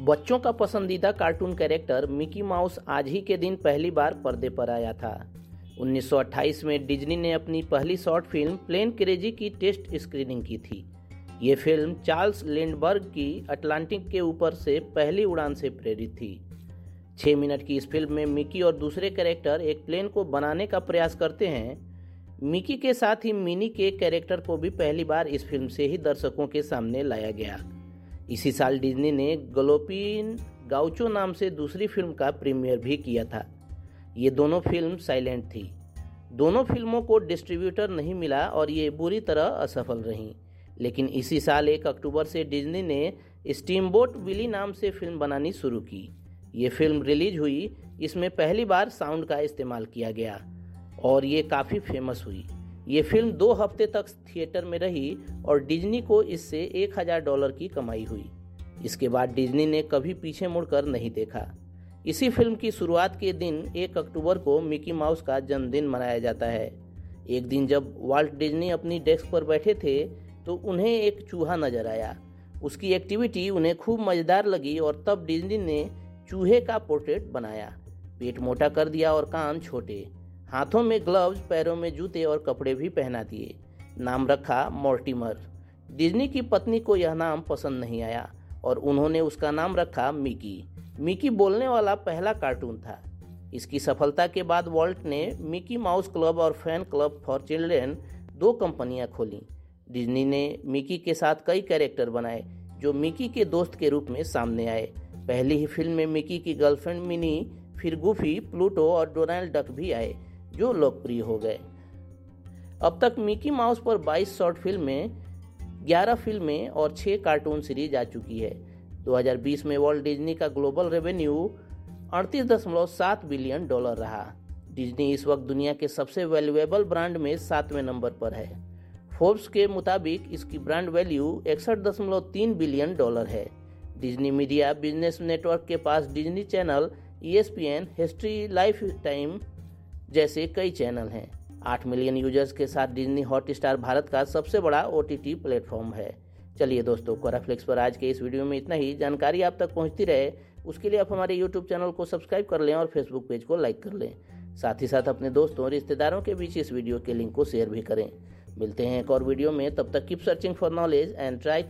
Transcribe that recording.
बच्चों का पसंदीदा कार्टून कैरेक्टर मिकी माउस आज ही के दिन पहली बार पर्दे पर आया था। 1928 में डिज्नी ने अपनी पहली शॉर्ट फिल्म प्लेन क्रेजी की टेस्ट स्क्रीनिंग की थी। ये फिल्म चार्ल्स लैंडबर्ग की अटलांटिक के ऊपर से पहली उड़ान से प्रेरित थी। 6 मिनट की इस फिल्म में मिकी और दूसरे कैरेक्टर एक प्लेन को बनाने का प्रयास करते हैं। मिकी के साथ ही मिनी के कैरेक्टर को भी पहली बार इस फिल्म से ही दर्शकों के सामने लाया गया। इसी साल डिज्नी ने ग्लोपिन गाउचो नाम से दूसरी फिल्म का प्रीमियर भी किया था। ये दोनों फिल्म साइलेंट थी। दोनों फिल्मों को डिस्ट्रीब्यूटर नहीं मिला और ये बुरी तरह असफल रहीं। लेकिन इसी साल 1 अक्टूबर से डिज्नी ने स्टीमबोट विली नाम से फिल्म बनानी शुरू की। ये फिल्म रिलीज हुई। इसमें पहली बार साउंड का इस्तेमाल किया गया और ये काफ़ी फेमस हुई। ये फिल्म 2 हफ्ते तक थिएटर में रही और डिज्नी को इससे $1,000 की कमाई हुई। इसके बाद डिज्नी ने कभी पीछे मुड़कर नहीं देखा। इसी फिल्म की शुरुआत के दिन 1 अक्टूबर को मिकी माउस का जन्मदिन मनाया जाता है। एक दिन जब वाल्ट डिज्नी अपनी डेस्क पर बैठे थे तो उन्हें एक चूहा नजर आया। उसकी एक्टिविटी उन्हें खूब मज़ेदार लगी और तब डिज्नी ने चूहे का पोर्ट्रेट बनाया। पेट मोटा कर दिया और कान छोटे, हाथों में ग्लव्स, पैरों में जूते और कपड़े भी पहना दिए। नाम रखा मॉर्टिमर। डिज्नी की पत्नी को यह नाम पसंद नहीं आया और उन्होंने उसका नाम रखा मिकी। मिकी बोलने वाला पहला कार्टून था। इसकी सफलता के बाद वॉल्ट ने मिकी माउस क्लब और फैन क्लब फॉर चिल्ड्रेन 2 कंपनियां खोलीं। डिज्नी ने मिकी के साथ कई कैरेक्टर बनाए जो मिकी के दोस्त के रूप में सामने आए। पहली ही फिल्म में मिकी की गर्लफ्रेंड मिनी, फिर गुफी, प्लूटो और डोनाल्ड डक भी आए जो लोकप्रिय हो गए। अब तक मिकी माउस पर 22 शॉर्ट फिल्में, 11 फिल्में और 6 कार्टून सीरीज आ चुकी है। 2020 में वॉल्ट डिज्नी का ग्लोबल रेवेन्यू $38.7 बिलियन रहा। डिज्नी इस वक्त दुनिया के सबसे वैल्यूएबल ब्रांड में 7वें नंबर पर है। फोर्ब्स के मुताबिक इसकी ब्रांड वैल्यू $61.3 बिलियन है। डिज्नी मीडिया बिजनेस नेटवर्क के पास Disney channel, ESPN, history, Lifetime जैसे कई चैनल हैं। 8 मिलियन यूजर्स के साथ डिज्नी हॉटस्टार भारत का सबसे बड़ा OTT प्लेटफॉर्म है। चलिए दोस्तों, कोराफ्लिक्स पर आज के इस वीडियो में इतना ही। जानकारी आप तक पहुंचती रहे उसके लिए आप हमारे YouTube चैनल को सब्सक्राइब कर लें और Facebook पेज को लाइक कर लें। साथ ही साथ अपने दोस्तों, रिश्तेदारों के बीच इस वीडियो के लिंक को शेयर भी करें। मिलते हैं एक और वीडियो में। तब तक keep searching for knowledge and try